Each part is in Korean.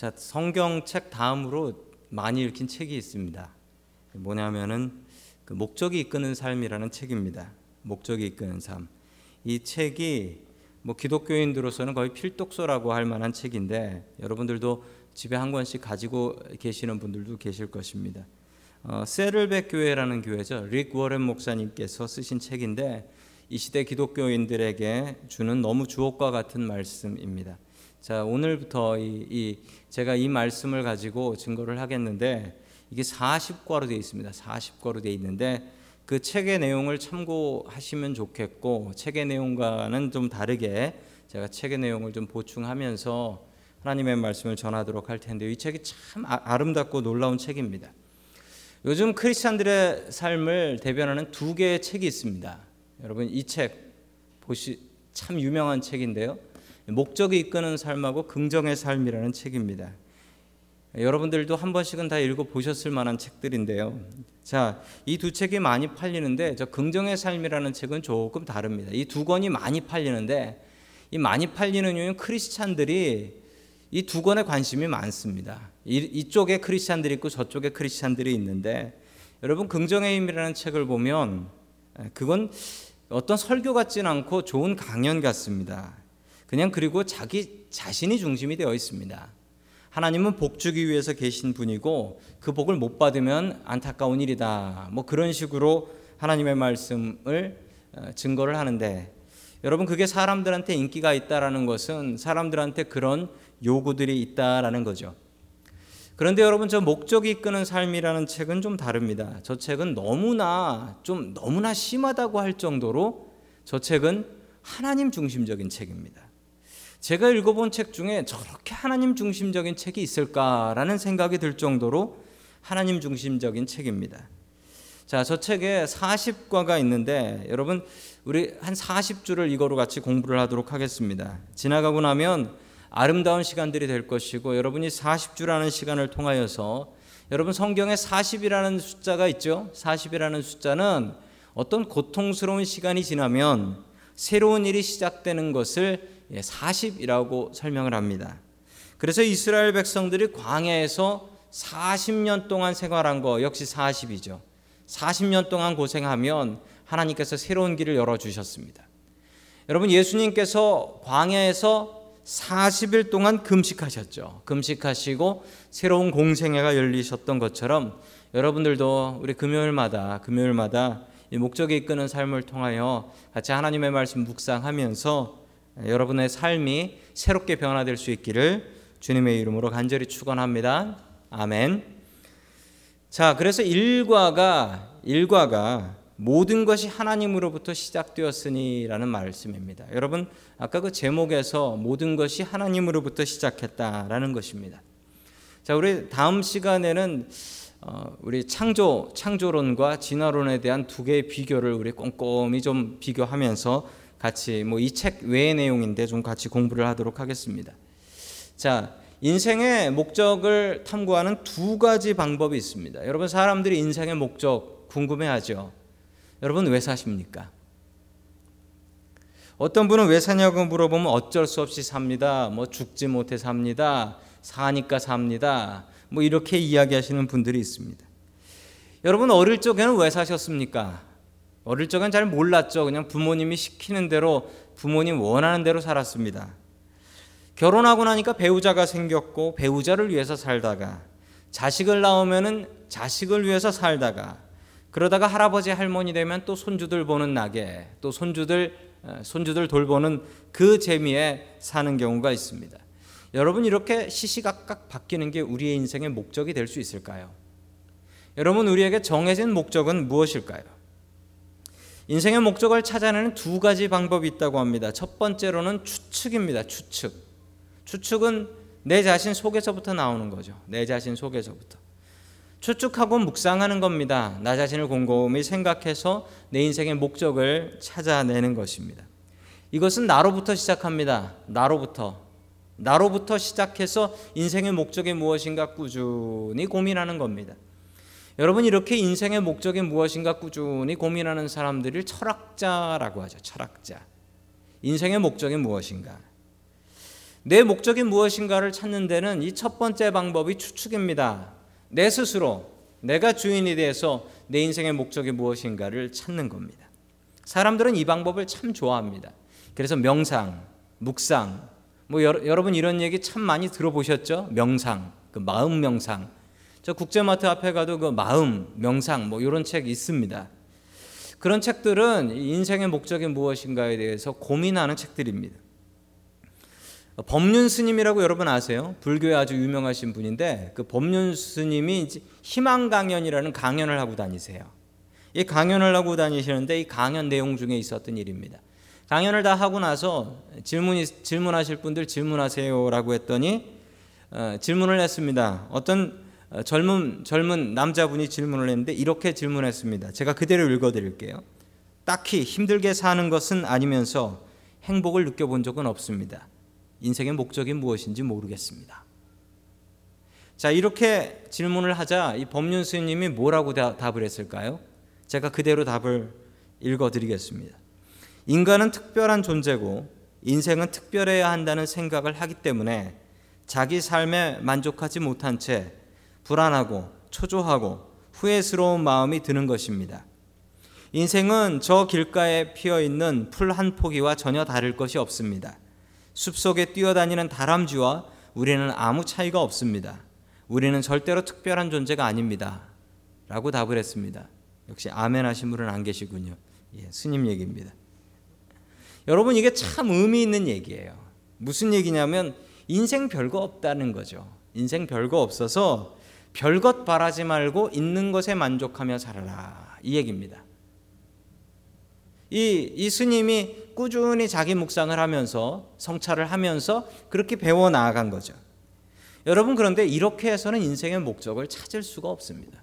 자, 성경책 다음으로 많이 읽힌 책이 있습니다. 뭐냐면은 그 목적이 이끄는 삶이라는 책입니다. 목적이 이끄는 삶. 이 책이 뭐 기독교인들로서는 거의 필독서라고 할 만한 책인데, 여러분들도 집에 한 권씩 가지고 계시는 분들도 계실 것입니다. 세를백 교회라는 교회죠. 릭 워렌 목사님께서 쓰신 책인데 이 시대 기독교인들에게 주는 너무 주옥과 같은 말씀입니다. 자, 오늘부터 제가 이 말씀을 가지고 증거를 하겠는데, 이게 40과로 되어 있습니다. 40과로 되어 있는데 그 책의 내용을 참고하시면 좋겠고, 책의 내용과는 좀 다르게 제가 책의 내용을 좀 보충하면서 하나님의 말씀을 전하도록 할 텐데요. 이 책이 참 아름답고 놀라운 책입니다. 요즘 크리스찬들의 삶을 대변하는 두 개의 책이 있습니다. 여러분 이 책 참 유명한 책인데요. 목적이 이끄는 삶하고 긍정의 삶이라는 책입니다. 여러분들도 한 번씩은 다 읽어보셨을 만한 책들인데요. 자, 이 두 책이 많이 팔리는데 저 긍정의 삶이라는 책은 조금 다릅니다. 이 두 권이 많이 팔리는데 이 많이 팔리는 이유는 크리스찬들이 이 두 권에 관심이 많습니다. 이쪽에 크리스찬들이 있고 저쪽에 크리스찬들이 있는데, 여러분 긍정의 힘이라는 책을 보면 그건 어떤 설교 같진 않고 좋은 강연 같습니다. 그냥 그리고 자기 자신이 중심이 되어 있습니다. 하나님은 복 주기 위해서 계신 분이고 그 복을 못 받으면 안타까운 일이다, 뭐 그런 식으로 하나님의 말씀을 증거를 하는데, 여러분 그게 사람들한테 인기가 있다라는 것은 사람들한테 그런 요구들이 있다라는 거죠. 그런데 여러분 저 목적이 이끄는 삶이라는 책은 좀 다릅니다. 저 책은 너무나 심하다고 할 정도로 저 책은 하나님 중심적인 책입니다. 제가 읽어본 책 중에 저렇게 하나님 중심적인 책이 있을까라는 생각이 들 정도로 하나님 중심적인 책입니다. 자, 저 책에 40과가 있는데 여러분 우리 한 40주를 이거로 같이 공부를 하도록 하겠습니다. 지나가고 나면 아름다운 시간들이 될 것이고, 여러분이 40주라는 시간을 통하여서 여러분 성경에 40이라는 숫자가 있죠. 40이라는 숫자는 어떤 고통스러운 시간이 지나면 새로운 일이 시작되는 것을 40이라고 설명을 합니다. 그래서 이스라엘 백성들이 광야에서 40년 동안 생활한 거 역시 40이죠. 40년 동안 고생하면 하나님께서 새로운 길을 열어주셨습니다. 여러분 예수님께서 광야에서 40일 동안 금식하셨죠. 금식하시고 새로운 공생애가 열리셨던 것처럼 여러분들도 우리 금요일마다 이 목적이 이끄는 삶을 통하여 같이 하나님의 말씀 묵상하면서 여러분의 삶이 새롭게 변화될 수 있기를 주님의 이름으로 간절히 축원합니다. 아멘. 자, 그래서 1과가 모든 것이 하나님으로부터 시작되었으니라는 말씀입니다. 여러분 아까 그 제목에서 모든 것이 하나님으로부터 시작했다라는 것입니다. 자, 우리 다음 시간에는 우리 창조론과 진화론에 대한 두 개의 비교를 우리 꼼꼼히 좀 비교하면서 같이 이 책 외의 내용인데 좀 같이 공부를 하도록 하겠습니다. 자, 인생의 목적을 탐구하는 두 가지 방법이 있습니다. 여러분 사람들이 인생의 목적 궁금해하죠. 여러분 왜 사십니까? 어떤 분은 왜 사냐고 물어보면 어쩔 수 없이 삽니다. 죽지 못해 삽니다. 사니까 삽니다. 이렇게 이야기하시는 분들이 있습니다. 여러분 어릴 적에는 왜 사셨습니까? 어릴 적엔 잘 몰랐죠. 그냥 부모님이 시키는 대로, 부모님 원하는 대로 살았습니다. 결혼하고 나니까 배우자가 생겼고 배우자를 위해서 살다가, 자식을 낳으면은 자식을 위해서 살다가, 그러다가 할아버지 할머니 되면 또 손주들 보는 낙에, 또 손주들 돌보는 그 재미에 사는 경우가 있습니다. 여러분 이렇게 시시각각 바뀌는 게 우리의 인생의 목적이 될 수 있을까요? 여러분 우리에게 정해진 목적은 무엇일까요? 인생의 목적을 찾아내는 두 가지 방법이 있다고 합니다. 첫 번째로는 추측입니다. 추측은 내 자신 속에서부터 나오는 거죠. 내 자신 속에서부터 추측하고 묵상하는 겁니다. 나 자신을 곰곰이 생각해서 내 인생의 목적을 찾아내는 것입니다. 이것은 나로부터 시작합니다. 나로부터 시작해서 인생의 목적이 무엇인가 꾸준히 고민하는 겁니다. 여러분 이렇게 인생의 목적이 무엇인가 꾸준히 고민하는 사람들을 철학자라고 하죠. 철학자. 인생의 목적이 무엇인가. 내 목적이 무엇인가를 찾는 데는 이 첫 번째 방법이 추측입니다. 내 스스로, 내가 주인이 돼서 내 인생의 목적이 무엇인가를 찾는 겁니다. 사람들은 이 방법을 참 좋아합니다. 그래서 명상, 묵상, 여러분 이런 얘기 참 많이 들어보셨죠? 명상, 그 마음 명상. 저 국제마트 앞에 가도 그 마음 명상 이런 책 있습니다. 그런 책들은 인생의 목적이 무엇인가에 대해서 고민하는 책들입니다. 법륜 스님이라고 여러분 아세요? 불교에 아주 유명하신 분인데 그 법륜 스님이 희망 강연이라는 강연을 하고 다니세요. 이 강연을 하고 다니시는데 이 강연 내용 중에 있었던 일입니다. 강연을 다 하고 나서 질문하실 분들 질문하세요라고 했더니 질문을 했습니다. 어떤 젊은 남자분이 질문을 했는데 이렇게 질문했습니다. 제가 그대로 읽어드릴게요. 딱히 힘들게 사는 것은 아니면서 행복을 느껴본 적은 없습니다. 인생의 목적이 무엇인지 모르겠습니다. 자, 이렇게 질문을 하자 이 법륜 스님이 뭐라고 답을 했을까요? 제가 그대로 답을 읽어드리겠습니다. 인간은 특별한 존재고 인생은 특별해야 한다는 생각을 하기 때문에 자기 삶에 만족하지 못한 채 불안하고 초조하고 후회스러운 마음이 드는 것입니다. 인생은 저 길가에 피어있는 풀 한 포기와 전혀 다를 것이 없습니다. 숲속에 뛰어다니는 다람쥐와 우리는 아무 차이가 없습니다. 우리는 절대로 특별한 존재가 아닙니다. 라고 답을 했습니다. 역시 아멘 하신 분은 안 계시군요. 예, 스님 얘기입니다. 여러분 이게 참 의미 있는 얘기예요. 무슨 얘기냐면 인생 별거 없다는 거죠. 인생 별거 없어서 별것 바라지 말고 있는 것에 만족하며 살아라, 이 얘기입니다. 이 스님이 꾸준히 자기 묵상을 하면서 성찰을 하면서 그렇게 배워 나아간 거죠. 여러분 그런데 이렇게 해서는 인생의 목적을 찾을 수가 없습니다.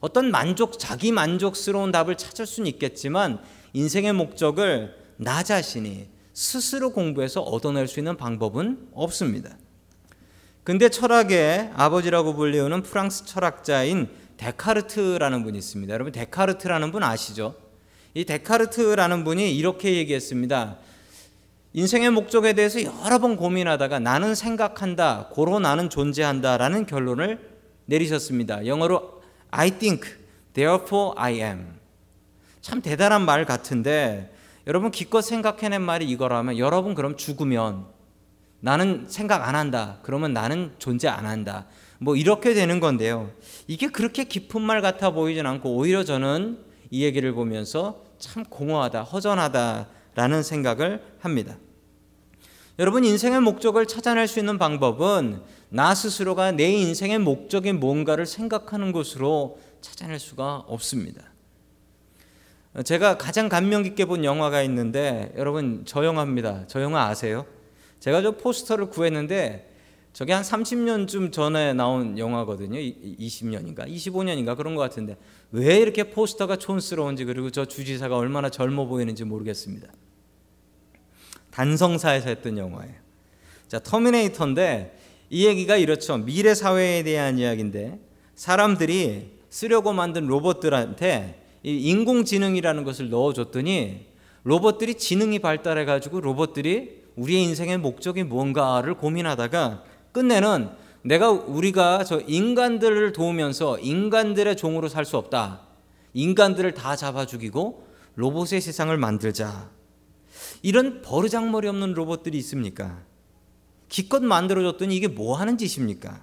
어떤 자기 만족스러운 답을 찾을 수는 있겠지만 인생의 목적을 나 자신이 스스로 공부해서 얻어낼 수 있는 방법은 없습니다. 근데 철학의 아버지라고 불리우는 프랑스 철학자인 데카르트라는 분이 있습니다. 여러분 데카르트라는 분 아시죠? 이 데카르트라는 분이 이렇게 얘기했습니다. 인생의 목적에 대해서 여러 번 고민하다가 나는 생각한다, 고로 나는 존재한다라는 결론을 내리셨습니다. 영어로 I think, therefore I am. 참 대단한 말 같은데 여러분 기껏 생각해낸 말이 이거라면 여러분 그럼 죽으면 나는 생각 안 한다. 그러면 나는 존재 안 한다. 이렇게 되는 건데요. 이게 그렇게 깊은 말 같아 보이진 않고 오히려 저는 이 얘기를 보면서 참 공허하다, 허전하다라는 생각을 합니다. 여러분 인생의 목적을 찾아낼 수 있는 방법은 나 스스로가 내 인생의 목적인 뭔가를 생각하는 것으로 찾아낼 수가 없습니다. 제가 가장 감명 깊게 본 영화가 있는데 여러분 저 영화입니다. 저 영화 아세요? 제가 저 포스터를 구했는데 저게 한 30년쯤 전에 나온 영화거든요. 20년인가 25년인가 그런 것 같은데 왜 이렇게 포스터가 촌스러운지 그리고 저 주지사가 얼마나 젊어 보이는지 모르겠습니다. 단성사에서 했던 영화예요. 자, 터미네이터인데 이 얘기가 이렇죠. 미래 사회에 대한 이야기인데 사람들이 쓰려고 만든 로봇들한테 이 인공지능이라는 것을 넣어줬더니 로봇들이 지능이 발달해가지고 로봇들이 우리의 인생의 목적이 뭔가를 고민하다가 끝내는 우리가 저 인간들을 도우면서 인간들의 종으로 살 수 없다. 인간들을 다 잡아 죽이고 로봇의 세상을 만들자. 이런 버르장머리 없는 로봇들이 있습니까? 기껏 만들어줬더니 이게 뭐 하는 짓입니까?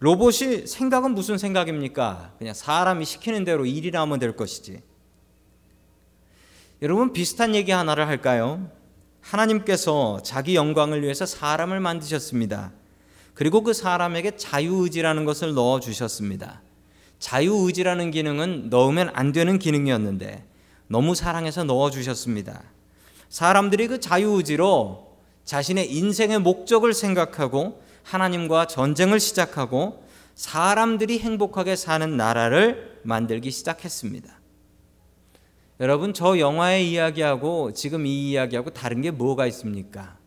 로봇이 생각은 무슨 생각입니까? 그냥 사람이 시키는 대로 일이나 하면 될 것이지. 여러분 비슷한 얘기 하나를 할까요? 하나님께서 자기 영광을 위해서 사람을 만드셨습니다. 그리고 그 사람에게 자유의지라는 것을 넣어주셨습니다. 자유의지라는 기능은 넣으면 안 되는 기능이었는데 너무 사랑해서 넣어주셨습니다. 사람들이 그 자유의지로 자신의 인생의 목적을 생각하고 하나님과 전쟁을 시작하고 사람들이 행복하게 사는 나라를 만들기 시작했습니다. 여러분 저 영화의 이야기하고 지금 이 이야기하고 다른 게 뭐가 있습니까?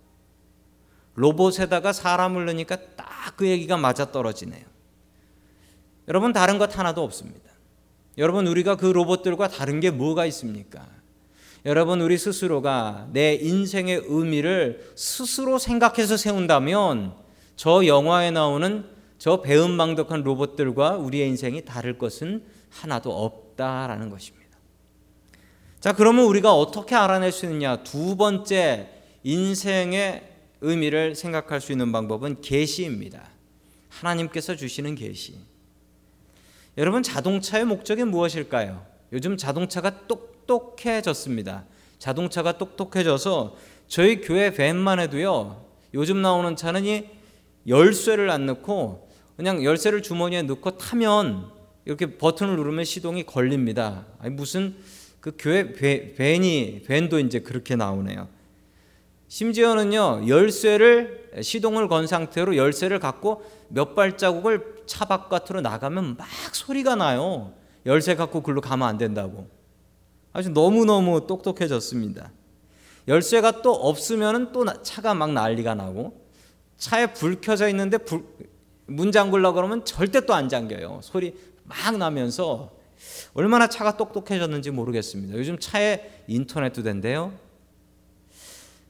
로봇에다가 사람을 넣으니까 딱 그 얘기가 맞아떨어지네요. 여러분 다른 것 하나도 없습니다. 여러분 우리가 그 로봇들과 다른 게 뭐가 있습니까? 여러분, 우리 스스로가 내 인생의 의미를 스스로 생각해서 세운다면 저 영화에 나오는 저 배은망덕한 로봇들과 우리의 인생이 다를 것은 하나도 없다라는 것입니다. 자, 그러면 우리가 어떻게 알아낼 수 있느냐? 두 번째 인생의 의미를 생각할 수 있는 방법은 계시입니다. 하나님께서 주시는 계시. 여러분, 자동차의 목적이 무엇일까요? 요즘 자동차가 똑똑해졌습니다. 자동차가 똑똑해져서 저희 교회 밴만 해도요, 요즘 나오는 차는 이 열쇠를 안 넣고 그냥 열쇠를 주머니에 넣고 타면 이렇게 버튼을 누르면 시동이 걸립니다. 아니, 무슨 그 교회 밴도 이제 그렇게 나오네요. 심지어는요, 열쇠를 시동을 건 상태로 열쇠를 갖고 몇 발자국을 차 바깥으로 나가면 막 소리가 나요. 열쇠 갖고 글로 가면 안 된다고. 아주 너무너무 똑똑해졌습니다. 열쇠가 또 없으면 또 차가 막 난리가 나고, 차에 불 켜져 있는데 문 잠글라 그러면 절대 또 안 잠겨요. 소리 막 나면서 얼마나 차가 똑똑해졌는지 모르겠습니다. 요즘 차에 인터넷도 된대요.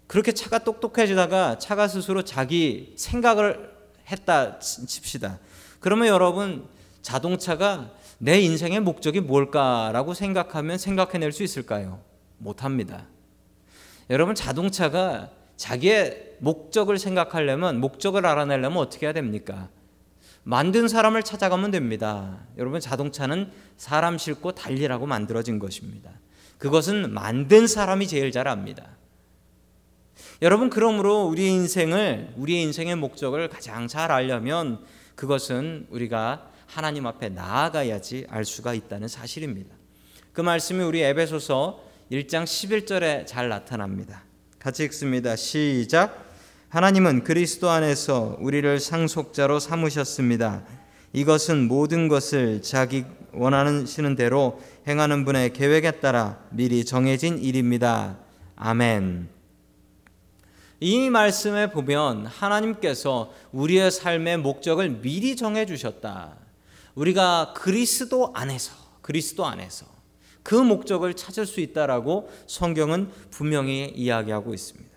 그렇게 차가 똑똑해지다가 차가 스스로 자기 생각을 했다 칩시다. 그러면 여러분, 자동차가 내 인생의 목적이 뭘까라고 생각하면 생각해낼 수 있을까요? 못합니다. 여러분, 자동차가 자기의 목적을 생각하려면, 목적을 알아내려면 어떻게 해야 됩니까? 만든 사람을 찾아가면 됩니다. 여러분, 자동차는 사람 싣고 달리라고 만들어진 것입니다. 그것은 만든 사람이 제일 잘 압니다. 여러분, 그러므로 우리의 인생의 목적을 가장 잘 알려면 그것은 우리가 하나님 앞에 나아가야지 알 수가 있다는 사실입니다. 그 말씀이 우리 에베소서 1장 11절에 잘 나타납니다. 같이 읽습니다. 시작. 하나님은 그리스도 안에서 우리를 상속자로 삼으셨습니다. 이것은 모든 것을 자기 원하시는 대로 행하는 분의 계획에 따라 미리 정해진 일입니다. 아멘. 이 말씀에 보면 하나님께서 우리의 삶의 목적을 미리 정해주셨다. 우리가 그리스도 안에서 그 목적을 찾을 수 있다라고 성경은 분명히 이야기하고 있습니다.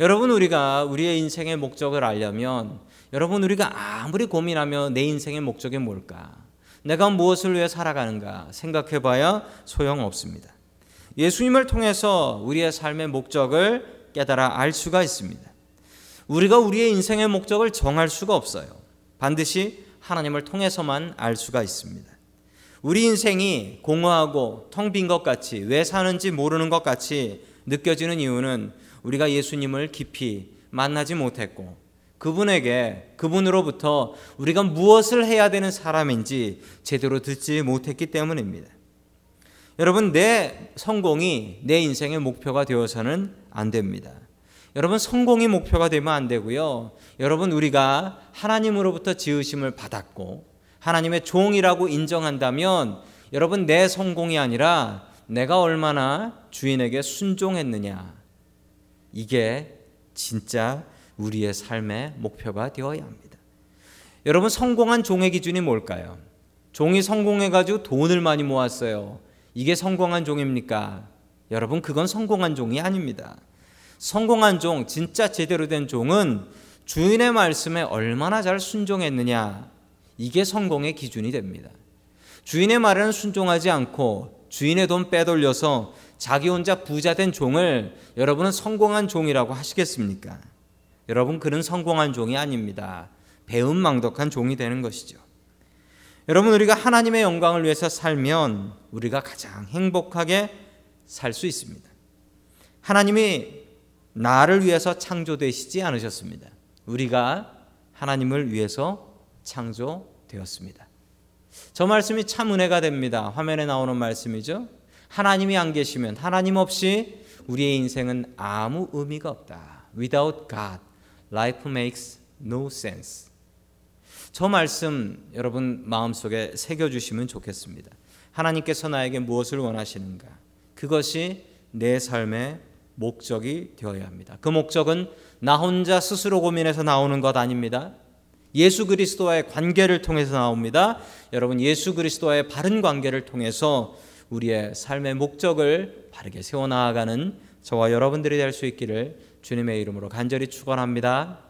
여러분, 우리가 우리의 인생의 목적을 알려면, 여러분, 우리가 아무리 고민하며 내 인생의 목적이 뭘까, 내가 무엇을 위해 살아가는가 생각해봐야 소용없습니다. 예수님을 통해서 우리의 삶의 목적을 깨달아 알 수가 있습니다. 우리가 우리의 인생의 목적을 정할 수가 없어요. 반드시 하나님을 통해서만 알 수가 있습니다. 우리 인생이 공허하고 텅 빈 것 같이, 왜 사는지 모르는 것 같이 느껴지는 이유는 우리가 예수님을 깊이 만나지 못했고, 그분으로부터 우리가 무엇을 해야 되는 사람인지 제대로 듣지 못했기 때문입니다. 여러분, 내 성공이 내 인생의 목표가 되어서는 안 됩니다. 여러분, 성공이 목표가 되면 안 되고요. 여러분, 우리가 하나님으로부터 지으심을 받았고 하나님의 종이라고 인정한다면, 여러분, 내 성공이 아니라 내가 얼마나 주인에게 순종했느냐, 이게 진짜 우리의 삶의 목표가 되어야 합니다. 여러분, 성공한 종의 기준이 뭘까요? 종이 성공해가지고 돈을 많이 모았어요. 이게 성공한 종입니까? 여러분, 그건 성공한 종이 아닙니다. 성공한 종, 진짜 제대로 된 종은 주인의 말씀에 얼마나 잘 순종했느냐, 이게 성공의 기준이 됩니다. 주인의 말에는 순종하지 않고 주인의 돈 빼돌려서 자기 혼자 부자 된 종을 여러분은 성공한 종이라고 하시겠습니까? 여러분, 그는 성공한 종이 아닙니다. 배은망덕한 종이 되는 것이죠. 여러분, 우리가 하나님의 영광을 위해서 살면 우리가 가장 행복하게 살 수 있습니다. 하나님이 나를 위해서 창조되시지 않으셨습니다. 우리가 하나님을 위해서 창조되었습니다. 저 말씀이 참 은혜가 됩니다. 화면에 나오는 말씀이죠. 하나님이 안 계시면, 하나님 없이 우리의 인생은 아무 의미가 없다. Without God, life makes no sense. 저 말씀 여러분 마음속에 새겨주시면 좋겠습니다. 하나님께서 나에게 무엇을 원하시는가, 그것이 내 삶의 목적이 되어야 합니다. 그 목적은 나 혼자 스스로 고민해서 나오는 것 아닙니다. 예수 그리스도와의 관계를 통해서 나옵니다. 여러분, 예수 그리스도와의 바른 관계를 통해서 우리의 삶의 목적을 바르게 세워나가는 저와 여러분들이 될 수 있기를 주님의 이름으로 간절히 축원합니다.